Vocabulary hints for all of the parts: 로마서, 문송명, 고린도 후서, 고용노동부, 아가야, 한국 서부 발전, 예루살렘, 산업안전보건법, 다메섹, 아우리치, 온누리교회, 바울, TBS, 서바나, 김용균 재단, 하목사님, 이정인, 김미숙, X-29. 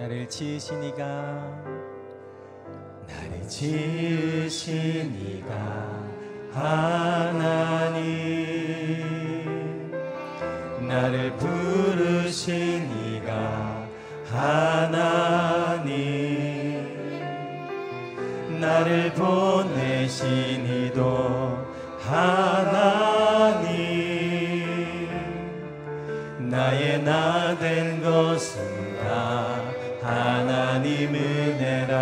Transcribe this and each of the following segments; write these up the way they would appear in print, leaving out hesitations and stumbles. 나를 지으신 이가 하나님, 나를 부르신 이가 하나님, 나를 보내신 이도 하나님, 나의 나 된 것은 다 하나님 은혜라.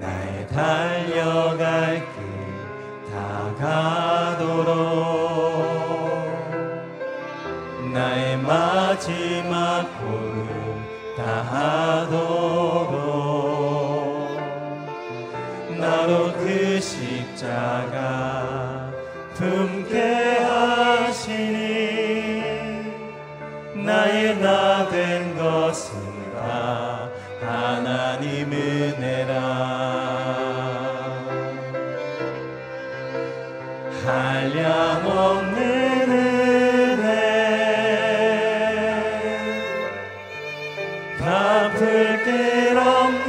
나의 달려갈 길 다 가도록, 나의 마지막 호흡 다 하도록, 나로 그 십자가 품게 하시니, 나의 나 된 것은 다 하나님 은혜라. 한량없는 은혜, 갚을 길 없는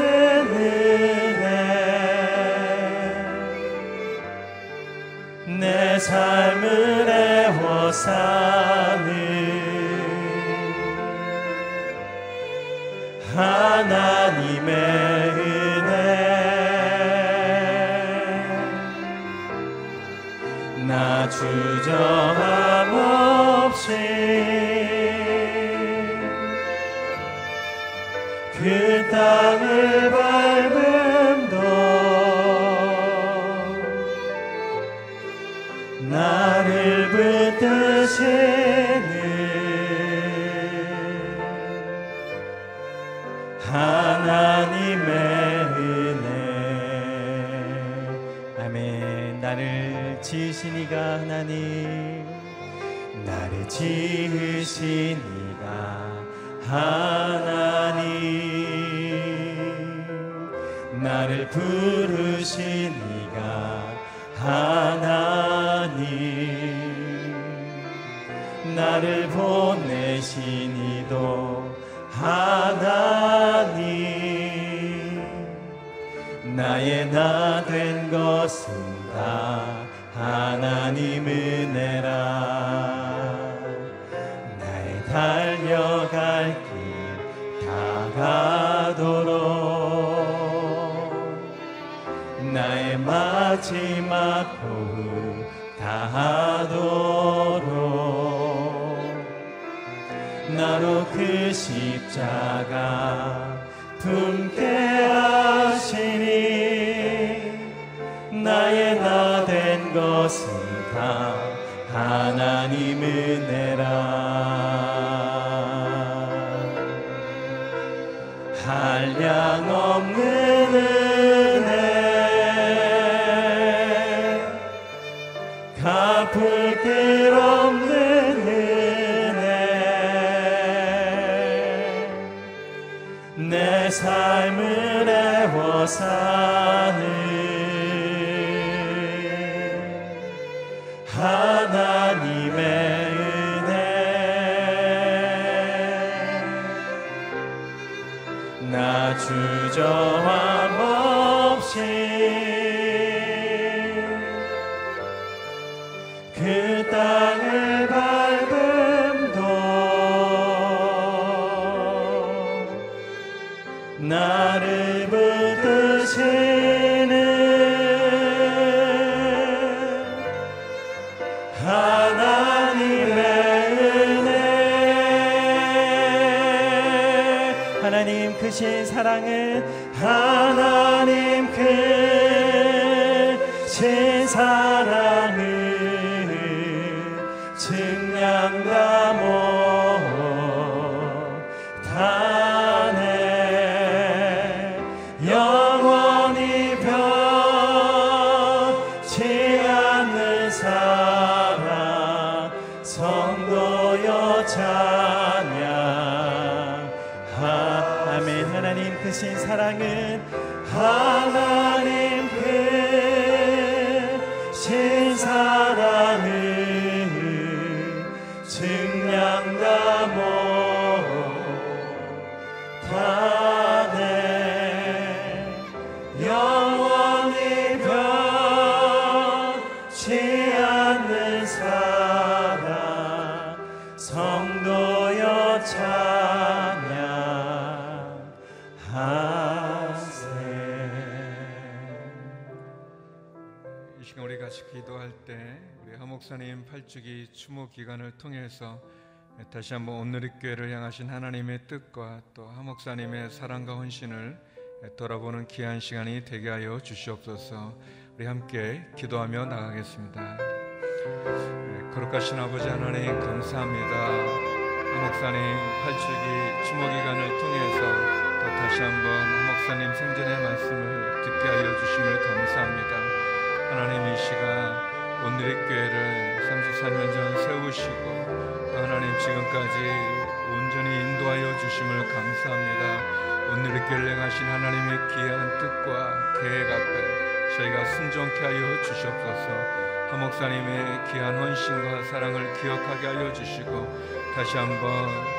은혜, 내 삶을 애워싸는 하나님의 은혜. 나 주저함 없이 그 땅을 밟음도 나를 붙드시는 하나님의 은혜. 아멘. 나를 지으신 이가 하나님, 나를 지으신 이가 하나님, 나를 부르신 이가 하나님, 나를 보내신 이도 하나님, 나의 나 된 것은 다 하나님 은혜라. 나의 달려갈 길 다 가도록, 나의 마지막 호흡 다 하도록, 나로 그 십자가 품게 하시니, 나의 나 된 것은 다 하나님 은혜라. 한량없는 은혜, 갚을 길 없는 내 삶을 애워싸는 하나님의 은혜. 나 주저함 없이 그 땅을 밟은 나를 붙드시는 하나님의 은혜. 하나님 크신 사랑은, 하나님 크신 사랑은 증량 담아 크신 사랑은, 하나님 크신 사랑은 증량 담아 잃지 않는 사랑 성도여 찬양하세. 이 시간 우리 같이 기도할 때 우리 하목사님 8주기 추모 기간을 통해서 다시 한번 온누리교회를 향하신 하나님의 뜻과 또 하목사님의 사랑과 헌신을 돌아보는 귀한 시간이 되게 하여 주시옵소서. 우리 함께 기도하며 나가겠습니다. 거룩하신 아버지 하나님 감사합니다. 하목사님 8주기 추모기간을 통해서 또 다시 한번 하목사님 생전의 말씀을 듣게 하여 주심을 감사합니다. 하나님 이 시간 온누리교회를 33년 전 세우시고 하나님 지금까지 온전히 인도하여 주심을 감사합니다. 온누리교회를 향하신 하나님의 귀한 뜻과 계획 앞에 저희가 순종케 하여 주시옵소서. 하목사님의 귀한 헌신과 사랑을 기억하게 하여 주시고 다시 한번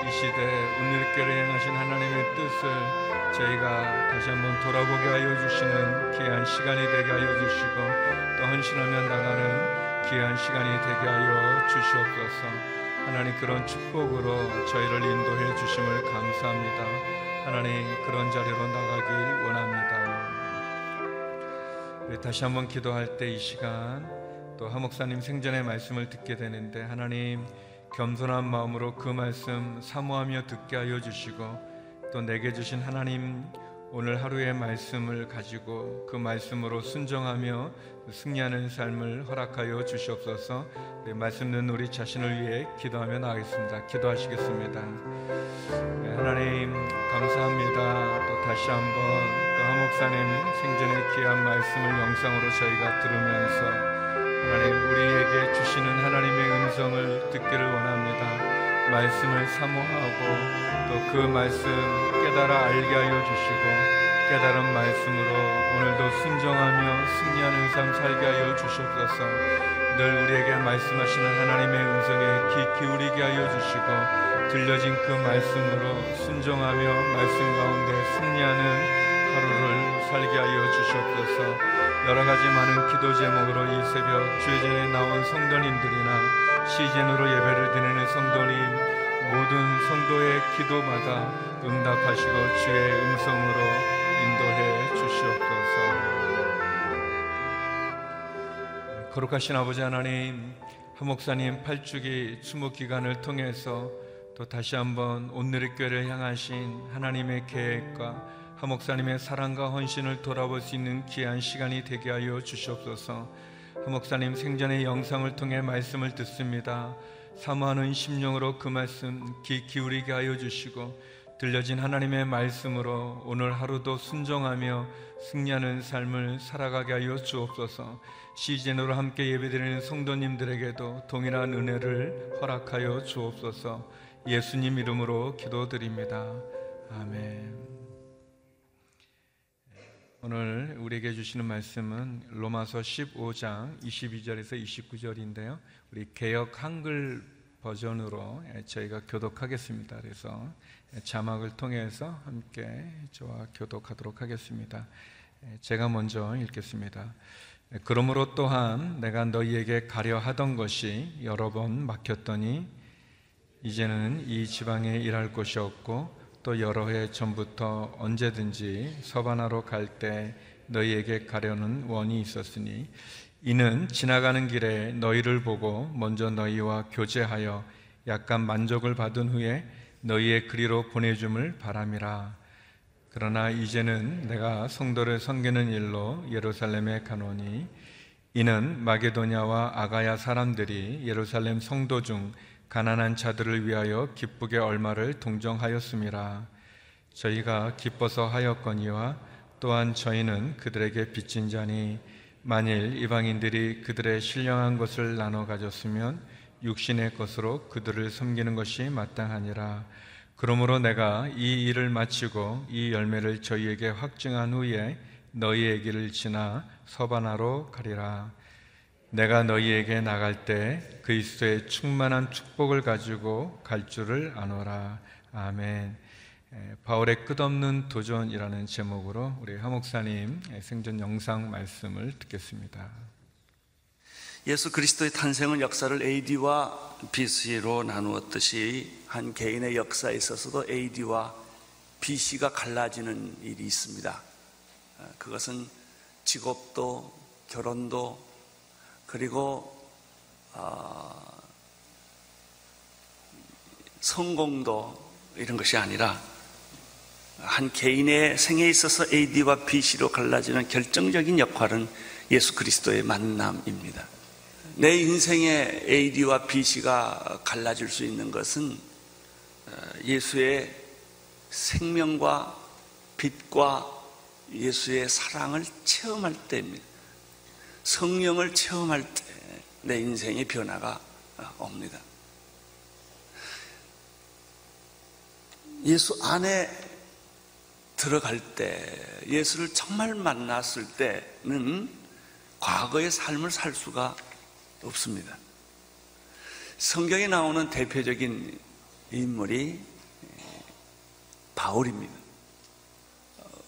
이 시대에 온누리교회를 향하신 하나님의 뜻을 저희가 다시 한번 돌아보게 하여 주시는 귀한 시간이 되게 하여 주시고 또 헌신하며 나가는 귀한 시간이 되게 하여 주시옵소서. 하나님 그런 축복으로 저희를 인도해 주심을 감사합니다. 하나님 그런 자리로 나가길 원합니다. 우리 다시 한번 기도할 때 이 시간 또 하목사님 생전의 말씀을 듣게 되는데 하나님 겸손한 마음으로 그 말씀 사모하며 듣게 하여 주시고 또 내게 주신 하나님 오늘 하루의 말씀을 가지고 그 말씀으로 순종하며 승리하는 삶을 허락하여 주시옵소서. 네, 말씀 듣는 우리 자신을 위해 기도하며 나가겠습니다. 기도하시겠습니다. 네, 하나님 감사합니다. 또 다시 한번 또 하목사님 생전의 귀한 말씀을 영상으로 저희가 들으면서 하나님 우리에게 주시는 하나님의 음성을 듣기를 원합니다. 말씀을 사모하고 또 그 말씀 깨달아 알게 하여 주시고 깨달은 말씀으로 오늘도 순종하며 승리하는 삶 살게 하여 주시옵소서. 늘 우리에게 말씀하시는 하나님의 음성에 귀 기울이게 하여 주시고 들려진 그 말씀으로 순종하며 말씀 가운데 승리하는 하루를 살게 하여 주시옵소서. 여러 가지 많은 기도 제목으로 이 새벽 주의전에 나온 성도님들이나 시즌으로 예배를 드리는 성도님 모든 성도의 기도마다 응답하시고 주의 음성으로 인도해 주시옵소서. 거룩하신 아버지 하나님 하목사님 8주기 추모 기간을 통해서 또 다시 한번 온누리교회를 향하신 하나님의 계획과 하목사님의 사랑과 헌신을 돌아볼 수 있는 귀한 시간이 되게 하여 주시옵소서. 하목사님 생전의 영상을 통해 말씀을 듣습니다. 사모하는 심령으로 그 말씀 귀 기울이게 하여 주시고 들려진 하나님의 말씀으로 오늘 하루도 순종하며 승리하는 삶을 살아가게 하여 주옵소서. 시즌으로 함께 예배드리는 성도님들에게도 동일한 은혜를 허락하여 주옵소서. 예수님 이름으로 기도드립니다. 아멘. 오늘 우리에게 주시는 말씀은 로마서 15장 22절에서 29절인데요 우리 개역 한글 버전으로 저희가 교독하겠습니다. 그래서 자막을 통해서 함께 저와 교독하도록 하겠습니다. 제가 먼저 읽겠습니다. 그러므로 또한 내가 너희에게 가려 하던 것이 여러 번 막혔더니 이제는 이 지방에 일할 곳이 없고 또 여러 해 전부터 언제든지 서바나로 갈 때 너희에게 가려는 원이 있었으니 이는 지나가는 길에 너희를 보고 먼저 너희와 교제하여 약간 만족을 받은 후에 너희의 그리로 보내줌을 바람이라. 그러나 이제는 내가 성도를 섬기는 일로 예루살렘에 가노니 이는 마게도냐와 아가야 사람들이 예루살렘 성도 중 가난한 자들을 위하여 기쁘게 얼마를 동정하였음이라. 저희가 기뻐서 하였거니와 또한 저희는 그들에게 빚진 자니 만일 이방인들이 그들의 신령한 것을 나눠 가졌으면 육신의 것으로 그들을 섬기는 것이 마땅하니라. 그러므로 내가 이 일을 마치고 이 열매를 저희에게 확증한 후에 너희의 길을 지나 서바나로 가리라. 내가 너희에게 나갈 때 그리스도의 충만한 축복을 가지고 갈 줄을 아노라. 아멘. 바울의 끝없는 도전이라는 제목으로 우리 하목사님 생전 영상 말씀을 듣겠습니다. 예수 그리스도의 탄생은 역사를 AD와 BC로 나누었듯이 한 개인의 역사에 있어서도 AD와 BC가 갈라지는 일이 있습니다. 그것은 직업도 결혼도 그리고 성공도 이런 것이 아니라 한 개인의 생에 있어서 AD와 BC로 갈라지는 결정적인 역할은 예수 그리스도의 만남입니다. 내 인생에 AD와 BC가 갈라질 수 있는 것은 예수의 생명과 빛과 예수의 사랑을 체험할 때입니다. 성령을 체험할 때 내 인생의 변화가 옵니다. 예수 안에 들어갈 때, 예수를 정말 만났을 때는 과거의 삶을 살 수가 없습니다. 성경에 나오는 대표적인 인물이 바울입니다.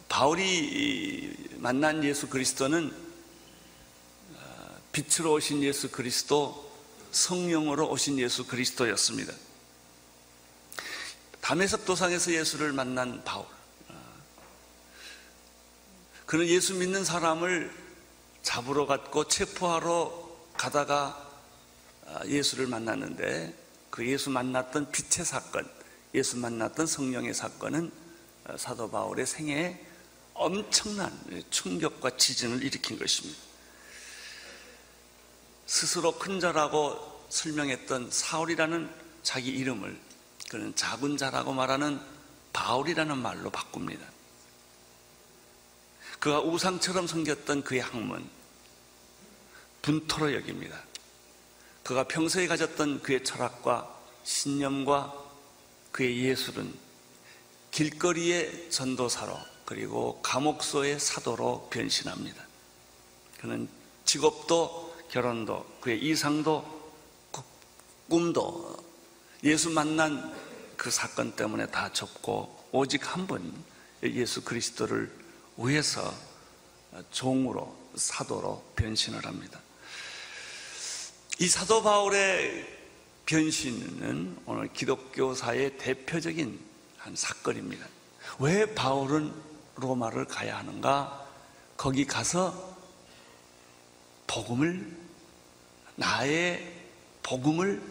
바울이 만난 예수 그리스도는 빛으로 오신 예수 그리스도, 성령으로 오신 예수 그리스도였습니다. 다메섹 도상에서 예수를 만난 바울, 그는 예수 믿는 사람을 잡으러 갔고 체포하러 가다가 예수를 만났는데, 그 예수 만났던 빛의 사건, 예수 만났던 성령의 사건은 사도 바울의 생애에 엄청난 충격과 지진을 일으킨 것입니다. 스스로 큰 자라고 설명했던 사울이라는 자기 이름을 그는 작은 자라고 말하는 바울이라는 말로 바꿉니다. 그가 우상처럼 섬겼던 그의 학문, 분토로 여깁니다. 그가 평소에 가졌던 그의 철학과 신념과 그의 예술은 길거리의 전도사로 그리고 감옥소의 사도로 변신합니다. 그는 직업도 결혼도 그의 이상도 그 꿈도 예수 만난 그 사건 때문에 다 접고 오직 한 분 예수 그리스도를 위해서 종으로, 사도로 변신을 합니다. 이 사도 바울의 변신은 오늘 기독교사의 대표적인 한 사건입니다. 왜 바울은 로마를 가야 하는가? 거기 가서 복음을, 나의 복음을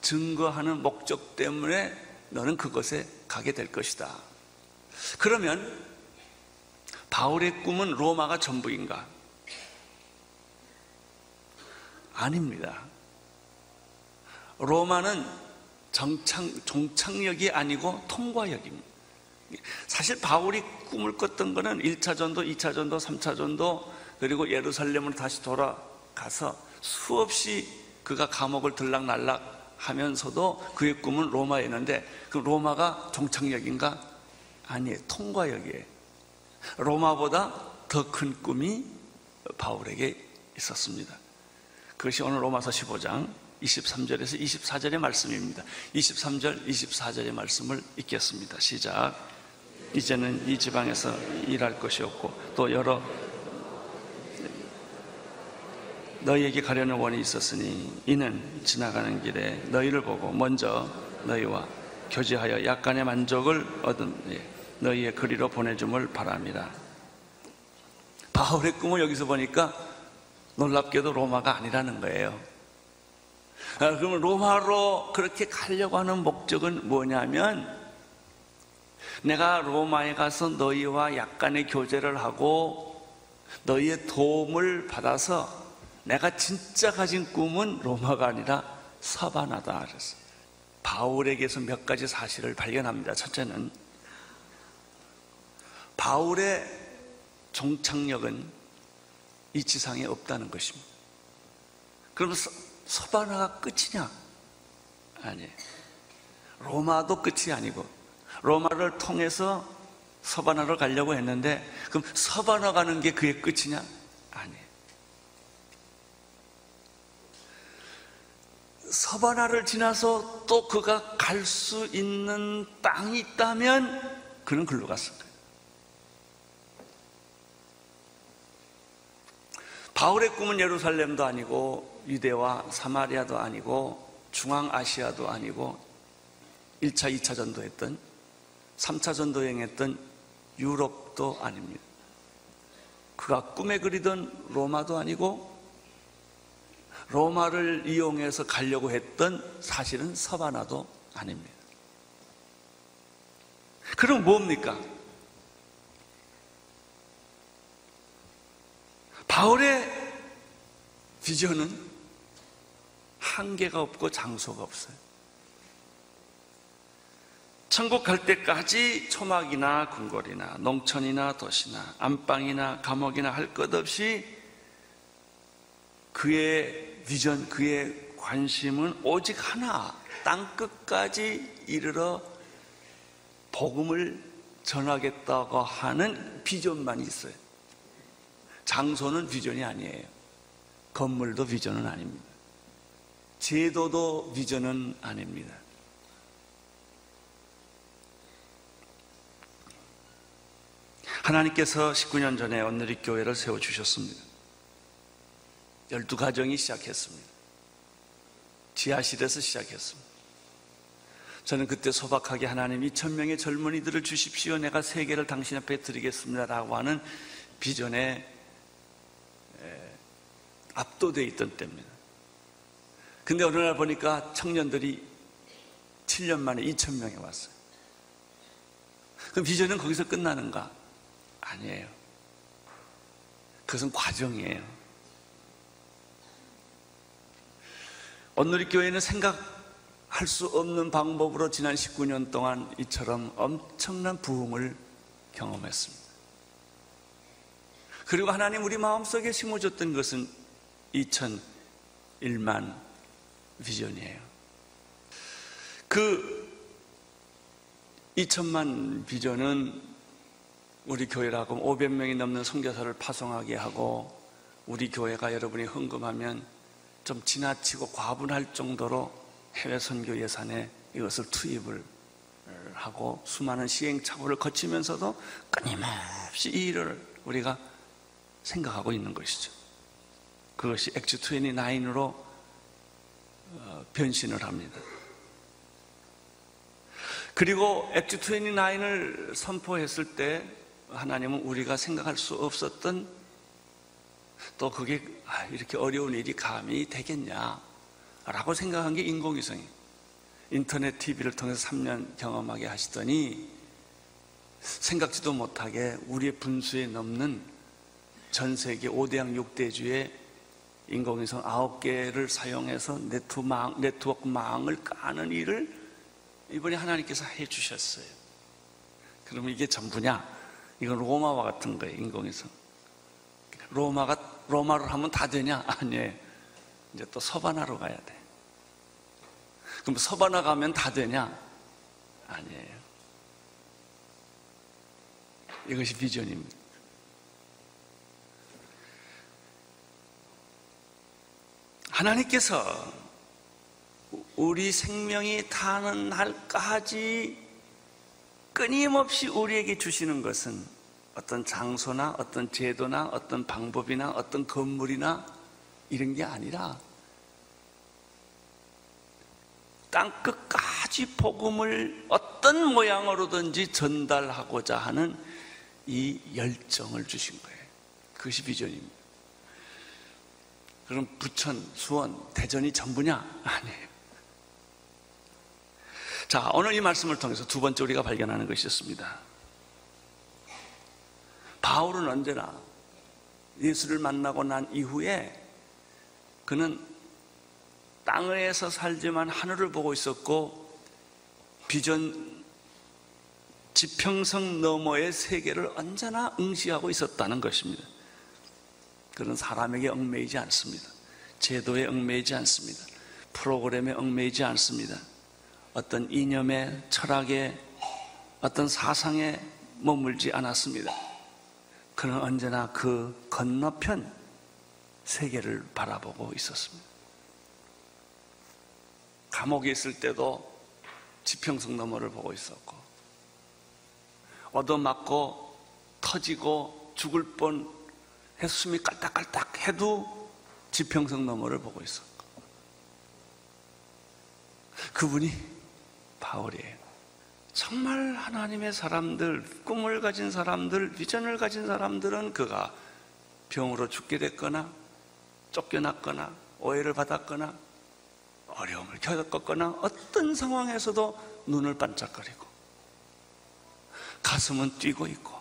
증거하는 목적 때문에 너는 그것에 가게 될 것이다. 그러면 바울의 꿈은 로마가 전부인가? 아닙니다. 로마는 종착역이 아니고 통과역입니다. 사실 바울이 꿈을 꿨던 것은 1차 전도, 2차 전도, 3차 전도 그리고 예루살렘으로 다시 돌아가서 수없이 그가 감옥을 들락날락 하면서도 그의 꿈은 로마였는데, 그 로마가 종착역인가? 아니에요. 통과역이에요. 로마보다 더 큰 꿈이 바울에게 있었습니다. 그것이 오늘 로마서 15장 23절에서 24절의 말씀입니다. 23절, 24절의 말씀을 읽겠습니다. 시작. 이제는 이 지방에서 일할 것이 없고 또 여러 너희에게 가려는 원이 있었으니, 이는 지나가는 길에 너희를 보고 먼저 너희와 교제하여 약간의 만족을 얻은 너희의 그리로 보내줌을 바람이라. 바울의 꿈을 여기서 보니까 놀랍게도 로마가 아니라는 거예요. 그러면 로마로 그렇게 가려고 하는 목적은 뭐냐면, 내가 로마에 가서 너희와 약간의 교제를 하고 너희의 도움을 받아서 내가 진짜 가진 꿈은 로마가 아니라 서바나다 그랬어요. 바울에게서 몇 가지 사실을 발견합니다. 첫째는 바울의 종착역은 이 지상에 없다는 것입니다. 그럼 서바나가 끝이냐? 아니에요. 로마도 끝이 아니고, 로마를 통해서 서바나를 가려고 했는데, 그럼 서바나 가는 게 그게 끝이냐? 아니에요. 서바나를 지나서 또 그가 갈 수 있는 땅이 있다면 그는 글로 갔을 거예요. 바울의 꿈은 예루살렘도 아니고 유대와 사마리아도 아니고 중앙아시아도 아니고 1차, 2차 전도했던 3차 전도 여행했던 유럽도 아닙니다. 그가 꿈에 그리던 로마도 아니고 로마를 이용해서 가려고 했던 사실은 서바나도 아닙니다. 그럼 뭡니까? 바울의 비전은 한계가 없고 장소가 없어요. 천국 갈 때까지 초막이나 궁궐이나 농촌이나 도시나 안방이나 감옥이나 할 것 없이 그의 비전, 그의 관심은 오직 하나, 땅끝까지 이르러 복음을 전하겠다고 하는 비전만 있어요. 장소는 비전이 아니에요. 건물도 비전은 아닙니다. 제도도 비전은 아닙니다. 하나님께서 19년 전에 온누리교회를 세워주셨습니다. 12가정이 시작했습니다. 지하실에서 시작했습니다. 저는 그때 소박하게 하나님 2,000명의 젊은이들을 주십시오, 내가 세계를 당신 앞에 드리겠습니다 라고 하는 비전에 압도되어 있던 때입니다. 근데 어느 날 보니까 청년들이 7년 만에 2,000명이 왔어요. 그럼 비전은 거기서 끝나는가? 아니에요. 그것은 과정이에요. 온누리교회는 생각할 수 없는 방법으로 지난 19년 동안 이처럼 엄청난 부흥을 경험했습니다. 그리고 하나님 우리 마음속에 심어줬던 것은 2001만 비전이에요. 그 2천만 비전은 우리 교회라고 500명이 넘는 선교사를 파송하게 하고, 우리 교회가 여러분이 헌금하면 좀 지나치고 과분할 정도로 해외 선교 예산에 이것을 투입을 하고, 수많은 시행착오를 거치면서도 끊임없이 이 일을 우리가 생각하고 있는 것이죠. 그것이 X-29으로 변신을 합니다. 그리고 X-29을 선포했을 때 하나님은 우리가 생각할 수 없었던, 또 그게 이렇게 어려운 일이 감히 되겠냐라고 생각한 게 인공위성이에요. 인터넷 TV를 통해서 3년 경험하게 하시더니 생각지도 못하게 우리의 분수에 넘는 전 세계 5대양 6대주의 인공위성 9개를 사용해서 네트워크망을 까는 일을 이번에 하나님께서 해주셨어요. 그럼 이게 전부냐? 이건 로마와 같은 거예요. 인공위성. 로마로 하면 다 되냐? 아니에요. 이제 또 서바나로 가야 돼. 그럼 서바나 가면 다 되냐? 아니에요. 이것이 비전입니다. 하나님께서 우리 생명이 타는 날까지 끊임없이 우리에게 주시는 것은 어떤 장소나 어떤 제도나 어떤 방법이나 어떤 건물이나 이런 게 아니라 땅끝까지 복음을 어떤 모양으로든지 전달하고자 하는 이 열정을 주신 거예요. 그것이 비전입니다. 그럼 부천, 수원, 대전이 전부냐? 아니에요. 자, 오늘 이 말씀을 통해서 두 번째 우리가 발견하는 것이었습니다. 바울은 언제나 예수를 만나고 난 이후에 그는 땅에서 살지만 하늘을 보고 있었고, 비전 지평선 너머의 세계를 언제나 응시하고 있었다는 것입니다. 그는 사람에게 얽매이지 않습니다. 제도에 얽매이지 않습니다. 프로그램에 얽매이지 않습니다. 어떤 이념에, 철학에, 어떤 사상에 머물지 않았습니다. 그는 언제나 그 건너편 세계를 바라보고 있었습니다. 감옥에 있을 때도 지평선 너머를 보고 있었고, 얻어맞고 터지고 죽을 뻔 해수심이 깔딱깔딱 해도 지평선 너머를 보고 있었고, 그분이 바울이에요. 정말 하나님의 사람들, 꿈을 가진 사람들, 비전을 가진 사람들은 그가 병으로 죽게 됐거나 쫓겨났거나 오해를 받았거나 어려움을 겪었거나 어떤 상황에서도 눈을 반짝거리고 가슴은 뛰고 있고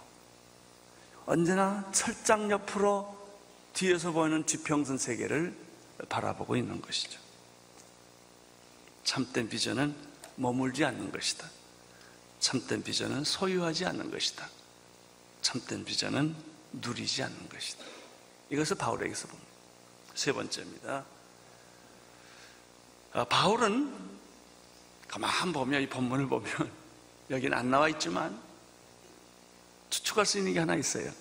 언제나 철장 옆으로 뒤에서 보이는 지평선 세계를 바라보고 있는 것이죠. 참된 비전은 머물지 않는 것이다. 참된 비전은 소유하지 않는 것이다. 참된 비전은 누리지 않는 것이다. 이것을 바울에게서 봅니다. 세 번째입니다. 바울은 가만 보면, 이 본문을 보면 여기는 안 나와 있지만 추측할 수 있는 게 하나 있어요.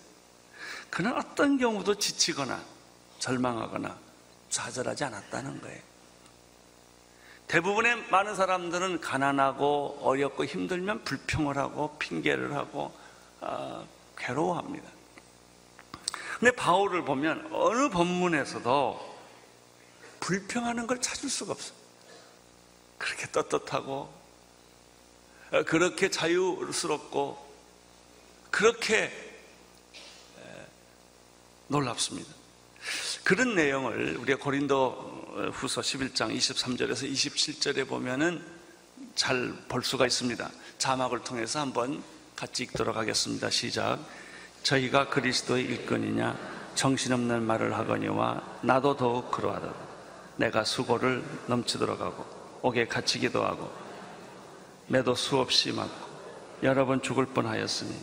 그는 어떤 경우도 지치거나 절망하거나 좌절하지 않았다는 거예요. 대부분의 많은 사람들은 가난하고 어렵고 힘들면 불평을 하고 핑계를 하고 괴로워합니다. 근데 바울을 보면 어느 본문에서도 불평하는 걸 찾을 수가 없어요. 그렇게 떳떳하고 그렇게 자유스럽고 그렇게 놀랍습니다. 그런 내용을 우리가 고린도 후서 11장 23절에서 27절에 보면은 잘 볼 수가 있습니다. 자막을 통해서 한번 같이 읽도록 하겠습니다. 시작. 저희가 그리스도의 일꾼이냐 정신없는 말을 하거니와 나도 더욱 그러하다. 내가 수고를 넘치도록 하고 옥에 갇히기도 하고 매도 수없이 맞고 여러 번 죽을 뻔하였으니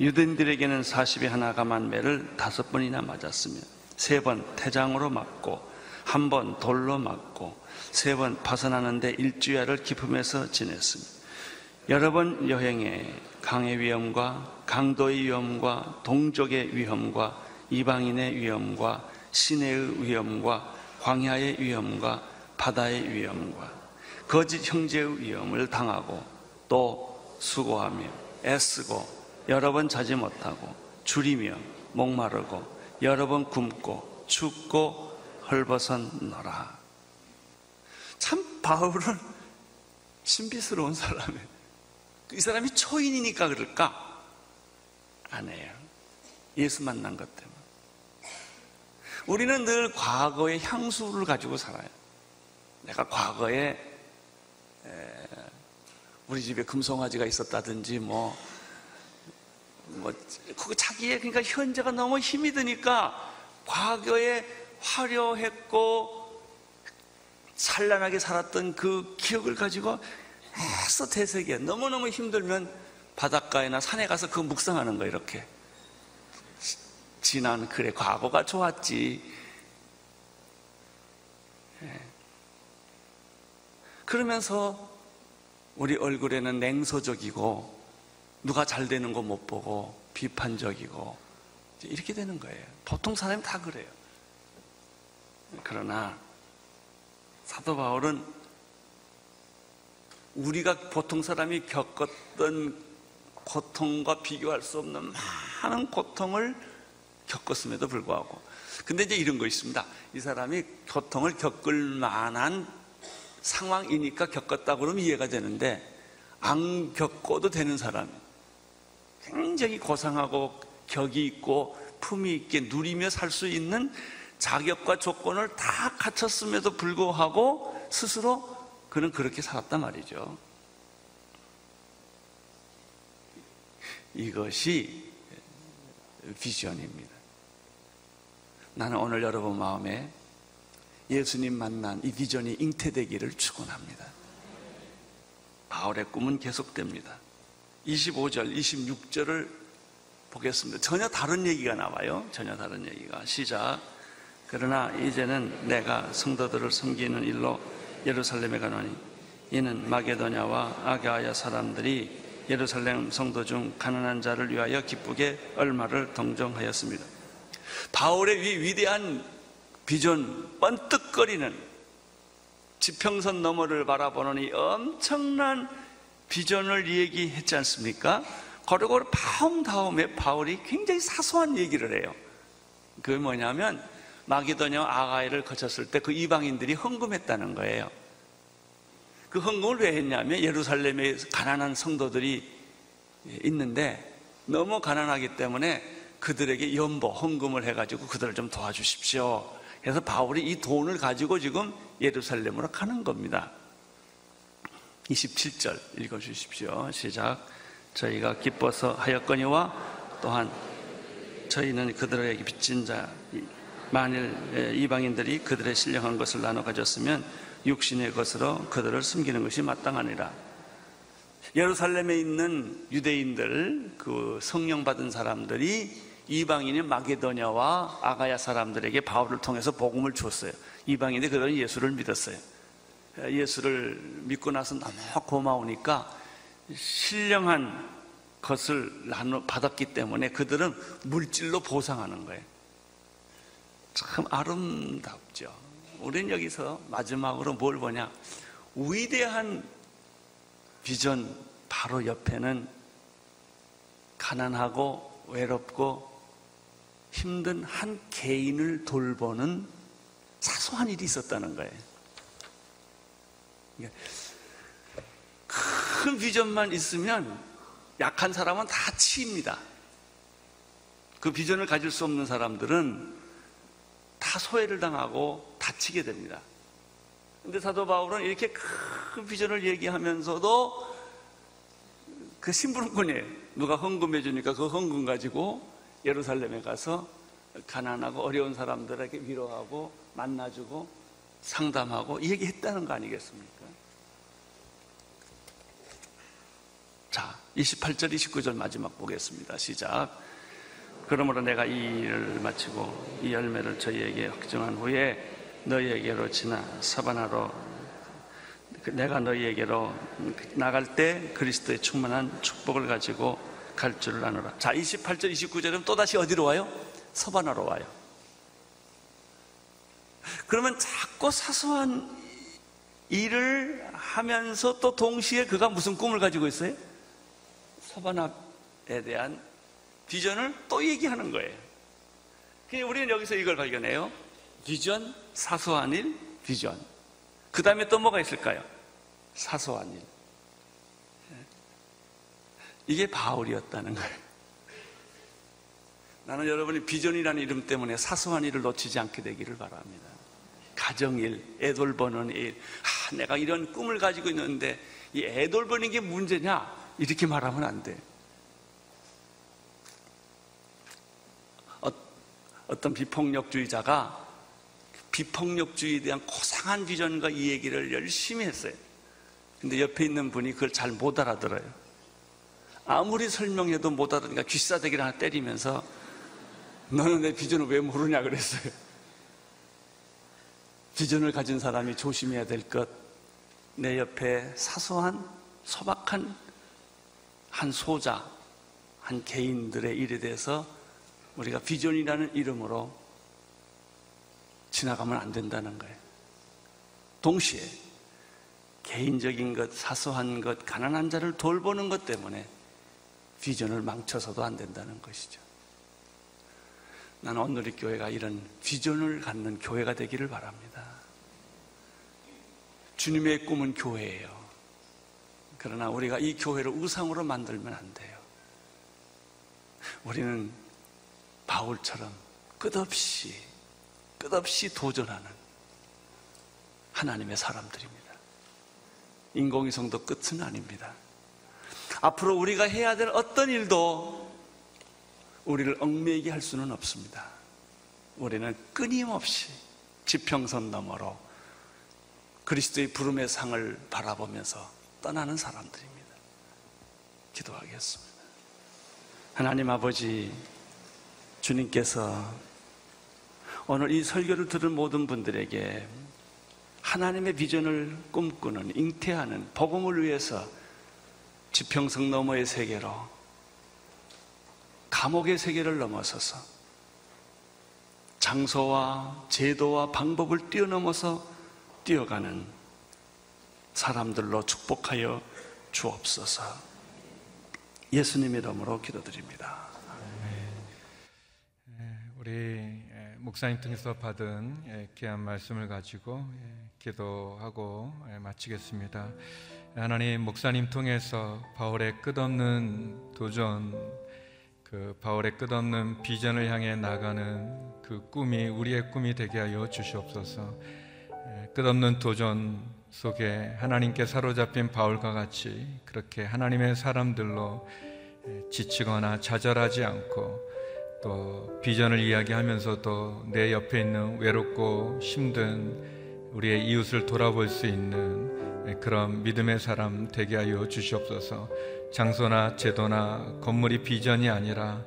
유대인들에게는 40에 하나 감한 매를 5번이나 맞았으며 3번 태장으로 맞고 1번 돌로 맞고 3번 파선하는데 일주야를 기품해서 지냈으며 여러 번 여행에 강의 위험과 강도의 위험과 동족의 위험과 이방인의 위험과 시내의 위험과 광야의 위험과 바다의 위험과 거짓 형제의 위험을 당하고 또 수고하며 애쓰고 여러 번 자지 못하고 주리며 목마르고 여러 번 굶고 춥고 헐벗었노라. 참 바울은 신비스러운 사람이에요. 이 사람이 초인이니까 그럴까? 아니에요. 예수 만난 것 때문에. 우리는 늘 과거의 향수를 가지고 살아요. 내가 과거에 우리 집에 금송아지가 있었다든지 그거 자기의, 그러니까 현재가 너무 힘이 드니까 과거에 화려했고 찬란하게 살았던 그 기억을 가지고 애써 되새겨. 너무너무 힘들면 바닷가에나 산에 가서 그거 묵상하는 거예요. 이렇게 지난, 그래 과거가 좋았지. 그러면서 우리 얼굴에는 냉소적이고 누가 잘 되는 거 못 보고 비판적이고 이렇게 되는 거예요. 보통 사람이 다 그래요. 그러나 사도 바울은 우리가 보통 사람이 겪었던 고통과 비교할 수 없는 많은 고통을 겪었음에도 불구하고, 근데 이제 이런 거 있습니다. 이 사람이 고통을 겪을 만한 상황이니까 겪었다고 그러면 이해가 되는데 안 겪어도 되는 사람, 굉장히 고상하고 격이 있고 품위 있게 누리며 살 수 있는 자격과 조건을 다 갖췄음에도 불구하고 스스로 그는 그렇게 살았단 말이죠. 이것이 비전입니다. 나는 오늘 여러분 마음에 예수님 만난 이 비전이 잉태되기를 축원합니다. 바울의 꿈은 계속됩니다. 25절, 26절을 보겠습니다. 전혀 다른 얘기가 나와요. 전혀 다른 얘기가. 시작. 그러나 이제는 내가 성도들을 섬기는 일로 예루살렘에 가노니 이는 마게도냐와 아가야 사람들이 예루살렘 성도 중 가난한 자를 위하여 기쁘게 얼마를 동정하였습니다. 바울의 위대한 비전, 번뜩거리는 지평선 너머를 바라보는 이 엄청난 비전을 얘기했지 않습니까? 고루고루 파운 다음에 바울이 굉장히 사소한 얘기를 해요. 그게 뭐냐면 마게도냐 아가야를 거쳤을 때 그 이방인들이 헌금했다는 거예요. 그 헌금을 왜 했냐면 예루살렘에 가난한 성도들이 있는데 너무 가난하기 때문에 그들에게 연보, 헌금을 해가지고 그들을 좀 도와주십시오. 그래서 바울이 이 돈을 가지고 지금 예루살렘으로 가는 겁니다. 27절 읽어주십시오. 시작. 저희가 기뻐서 하였거니와 또한 저희는 그들에게 빚진 자, 만일 이방인들이 그들의 신령한 것을 나눠 가졌으면 육신의 것으로 그들을 숨기는 것이 마땅하니라. 예루살렘에 있는 유대인들, 그 성령 받은 사람들이 이방인인 마게도냐와 아가야 사람들에게 바울을 통해서 복음을 주었어요. 이방인들이 그들은 예수를 믿었어요. 예수를 믿고 나서 너무 고마우니까 신령한 것을 받았기 때문에 그들은 물질로 보상하는 거예요. 참 아름답죠. 우리는 여기서 마지막으로 뭘 보냐, 위대한 비전 바로 옆에는 가난하고 외롭고 힘든 한 개인을 돌보는 사소한 일이 있었다는 거예요. 큰 비전만 있으면 약한 사람은 다 치입니다. 그 비전을 가질 수 없는 사람들은 다 소외를 당하고 다치게 됩니다. 그런데 사도 바울은 이렇게 큰 비전을 얘기하면서도 그 심부름꾼이에요. 누가 헌금해 주니까 그 헌금 가지고 예루살렘에 가서 가난하고 어려운 사람들에게 위로하고 만나주고 상담하고 이 얘기했다는 거 아니겠습니까? 자, 28절 29절 마지막 보겠습니다. 시작. 그러므로 내가 이 일을 마치고 이 열매를 저희에게 확정한 후에 너희에게로 지나 서바나로 내가 너희에게로 나갈 때 그리스도의 충만한 축복을 가지고 갈 줄을 아노라. 자, 28절 29절은 또다시 어디로 와요? 서바나로 와요. 그러면 자꾸 사소한 일을 하면서 또 동시에 그가 무슨 꿈을 가지고 있어요? 서바나에 대한 비전을 또 얘기하는 거예요. 우리는 여기서 이걸 발견해요. 비전, 사소한 일, 비전. 그 다음에 또 뭐가 있을까요? 사소한 일. 이게 바울이었다는 거예요. 나는 여러분이 비전이라는 이름 때문에 사소한 일을 놓치지 않게 되기를 바랍니다. 가정일, 애 돌보는 일. 내가 이런 꿈을 가지고 있는데 이 애 돌보는 게 문제냐? 이렇게 말하면 안 돼. 어떤 비폭력주의자가 비폭력주의에 대한 고상한 비전과 이 얘기를 열심히 했어요. 근데 옆에 있는 분이 그걸 잘 못 알아들어요. 아무리 설명해도 못 알아들으니까 귀싸대기를 하나 때리면서 너는 내 비전을 왜 모르냐 그랬어요. 비전을 가진 사람이 조심해야 될 것, 내 옆에 사소한 소박한 한 소자, 한 개인들의 일에 대해서 우리가 비전이라는 이름으로 지나가면 안 된다는 거예요. 동시에 개인적인 것, 사소한 것, 가난한 자를 돌보는 것 때문에 비전을 망쳐서도 안 된다는 것이죠. 나는 온누리교회가 이런 비전을 갖는 교회가 되기를 바랍니다. 주님의 꿈은 교회예요. 그러나 우리가 이 교회를 우상으로 만들면 안 돼요. 우리는 바울처럼 끝없이 도전하는 하나님의 사람들입니다. 인공위성도 끝은 아닙니다. 앞으로 우리가 해야 될 어떤 일도 우리를 얽매이게 할 수는 없습니다. 우리는 끊임없이 지평선 너머로 그리스도의 부름의 상을 바라보면서 떠나는 사람들입니다. 기도하겠습니다. 하나님 아버지, 주님께서 오늘 이 설교를 들은 모든 분들에게 하나님의 비전을 꿈꾸는, 잉태하는 복음을 위해서 지평선 너머의 세계로, 감옥의 세계를 넘어서서 장소와 제도와 방법을 뛰어넘어서 뛰어가는 사람들로 축복하여 주옵소서. 예수님 이름으로 기도드립니다. 우리 목사님 통해서 받은 귀한 말씀을 가지고 기도하고 마치겠습니다. 하나님, 목사님 통해서 바울의 끝없는 도전, 그 바울의 끝없는 비전을 향해 나가는 그 꿈이 우리의 꿈이 되게 하여 주시옵소서. 끝없는 도전 속에 하나님께 사로잡힌 바울과 같이 그렇게 하나님의 사람들로 지치거나 좌절하지 않고, 또 비전을 이야기하면서도 내 옆에 있는 외롭고 힘든 우리의 이웃을 돌아볼 수 있는 그런 믿음의 사람 되게 하여 주시옵소서. 장소나 제도나 건물이 비전이 아니라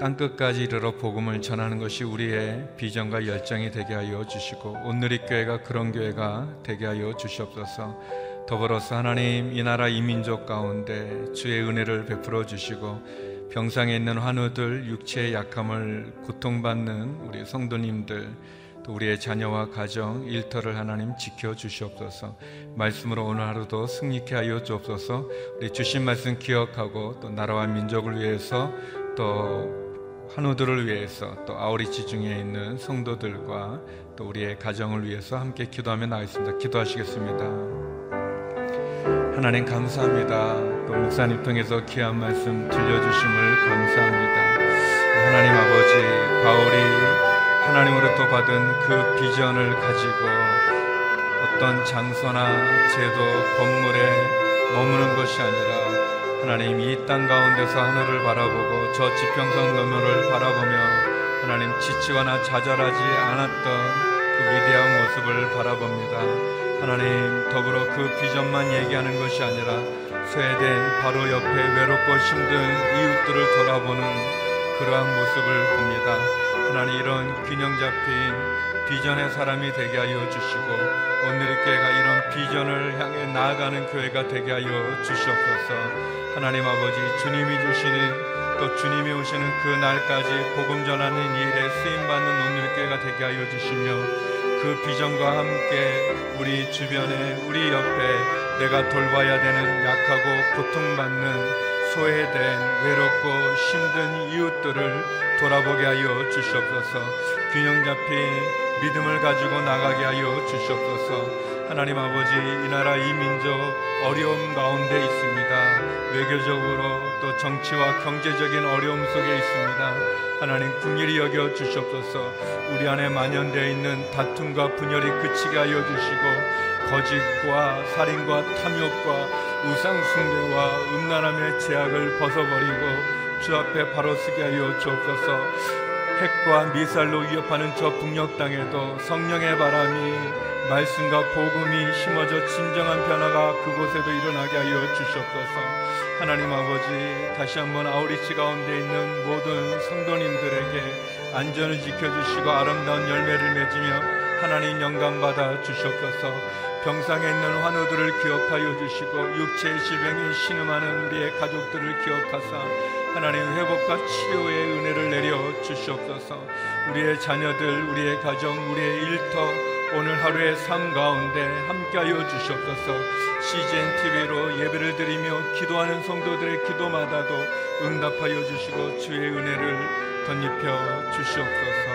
땅끝까지 이르러 복음을 전하는 것이 우리의 비전과 열정이 되게 하여 주시고, 온누리교회가 그런 교회가 되게 하여 주시옵소서. 더불어서 하나님, 이 나라 이민족 가운데 주의 은혜를 베풀어 주시고, 병상에 있는 환우들, 육체의 약함을 고통받는 우리 성도님들, 또 우리의 자녀와 가정, 일터를 하나님 지켜주시옵소서. 말씀으로 오늘 하루도 승리케 하여 주옵소서. 우리 주신 말씀 기억하고, 또 나라와 민족을 위해서, 또 환우들을 위해서, 또 아우리치 중에 있는 성도들과 또 우리의 가정을 위해서 함께 기도하며 나가겠습니다. 기도하시겠습니다. 하나님 감사합니다. 또 목사님 통해서 귀한 말씀 들려주심을 감사합니다. 하나님 아버지, 바울이 하나님으로부터 받은 그 비전을 가지고 어떤 장소나 제도, 건물에 머무는 것이 아니라 하나님 이 땅 가운데서 하늘을 바라보고 저 지평선 너머를 바라보며 하나님 지치거나 좌절하지 않았던 그 위대한 모습을 바라봅니다. 하나님, 더불어 그 비전만 얘기하는 것이 아니라 스웨덴 바로 옆에 외롭고 힘든 이웃들을 돌아보는 그러한 모습을 봅니다. 하나님, 이런 균형 잡힌 비전의 사람이 되게 하여 주시고, 온누리교회가 이런 비전을 향해 나아가는 교회가 되게 하여 주시옵소서. 하나님 아버지, 주님이 주시는, 또 주님이 오시는 그 날까지 복음 전하는 일에 쓰임받는 온누리교회가 되게 하여 주시며, 그 비전과 함께 우리 주변에, 우리 옆에 내가 돌봐야 되는 약하고 고통받는 소외된 외롭고 힘든 이웃들을 돌아보게 하여 주시옵소서. 균형 잡힌 믿음을 가지고 나가게 하여 주시옵소서. 하나님 아버지, 이 나라 이 민족 어려움 가운데 있습니다. 외교적으로 또 정치와 경제적인 어려움 속에 있습니다. 하나님, 긍휼히 여겨 주시옵소서. 우리 안에 만연되어 있는 다툼과 분열이 그치게 하여 주시고, 거짓과 살인과 탐욕과 우상숭배와 음란함의 제약을 벗어버리고 주 앞에 바로 서게 하여 주옵소서. 핵과 미사일로 위협하는 저 북녘 땅에도 성령의 바람이, 말씀과 복음이 심어져 진정한 변화가 그곳에도 일어나게 하여 주시옵소서. 하나님 아버지, 다시 한번 아우리치 가운데 있는 모든 성도님들에게 안전을 지켜주시고 아름다운 열매를 맺으며 하나님 영감받아 주시옵소서. 병상에 있는 환우들을 기억하여 주시고, 육체의 질병에 신음하는 우리의 가족들을 기억하사 하나님 회복과 치료의 은혜를 내려 주시옵소서. 우리의 자녀들, 우리의 가정, 우리의 일터, 오늘 하루의 삶 가운데 함께하여 주시옵소서. CGN TV로 예배를 드리며 기도하는 성도들의 기도마다도 응답하여 주시고 주의 은혜를 덧입혀 주시옵소서.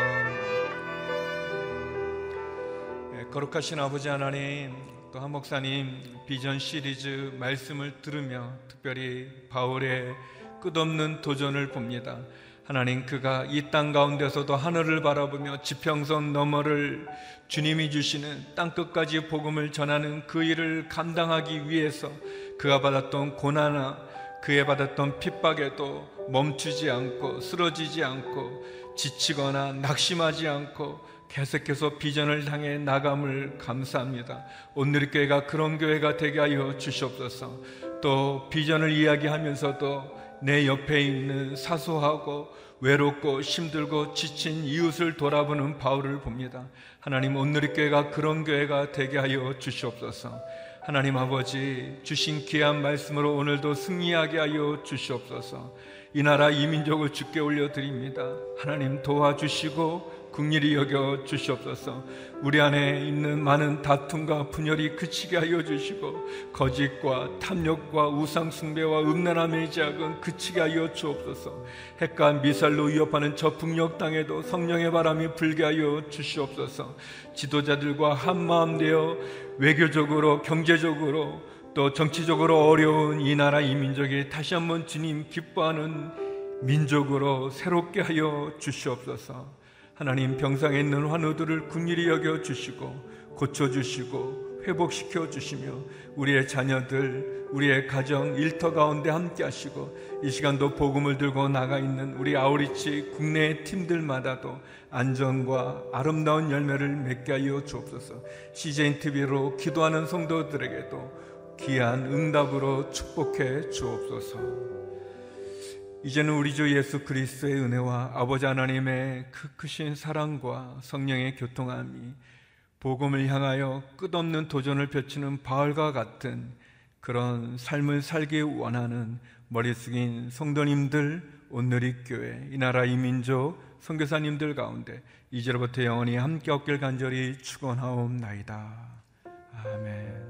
거룩하신 아버지 하나님, 또 하목사님 비전 시리즈 말씀을 들으며 특별히 바울의 끝없는 도전을 봅니다. 하나님, 그가 이 땅 가운데서도 하늘을 바라보며 지평선 너머를 주님이 주시는 땅끝까지 복음을 전하는 그 일을 감당하기 위해서 그가 받았던 고난이나 그에 받았던 핍박에도 멈추지 않고, 쓰러지지 않고, 지치거나 낙심하지 않고 계속해서 비전을 향해 나감을 감사합니다. 온누리교회가 그런 교회가 되게 하여 주시옵소서. 또 비전을 이야기하면서도 내 옆에 있는 사소하고 외롭고 힘들고 지친 이웃을 돌아보는 바울을 봅니다. 하나님, 온누리교회가 그런 교회가 되게 하여 주시옵소서. 하나님 아버지, 주신 귀한 말씀으로 오늘도 승리하게 하여 주시옵소서. 이 나라 이민족을 주께 올려드립니다. 하나님 도와주시고 긍휼히 여겨 주시옵소서. 우리 안에 있는 많은 다툼과 분열이 그치게 하여 주시고, 거짓과 탐욕과 우상숭배와 음란함의 죄악은 그치게 하여 주옵소서. 핵과 미사일로 위협하는 저 북녘 땅에도 성령의 바람이 불게 하여 주시옵소서. 지도자들과 한마음 되어 외교적으로, 경제적으로, 또 정치적으로 어려운 이 나라 이 민족이 다시 한번 주님 기뻐하는 민족으로 새롭게 하여 주시옵소서. 하나님, 병상에 있는 환우들을 긍휼히 여겨 주시고 고쳐주시고 회복시켜 주시며, 우리의 자녀들, 우리의 가정, 일터 가운데 함께 하시고, 이 시간도 복음을 들고 나가 있는 우리 아우리치 국내 팀들마다도 안전과 아름다운 열매를 맺게 하여 주옵소서. CJTV로 기도하는 성도들에게도 귀한 응답으로 축복해 주옵소서. 이제는 우리 주 예수 그리스도의 은혜와 아버지 하나님의 크신 사랑과 성령의 교통함이 복음을 향하여 끝없는 도전을 펼치는 바울과 같은 그런 삶을 살기 원하는 머리 숙인 성도님들, 온누리교회, 이 나라 이 민족 선교사님들 가운데 이제로부터 영원히 함께 없길 간절히 축원하옵나이다. 아멘.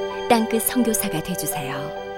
땅끝 선교사가 되어주세요.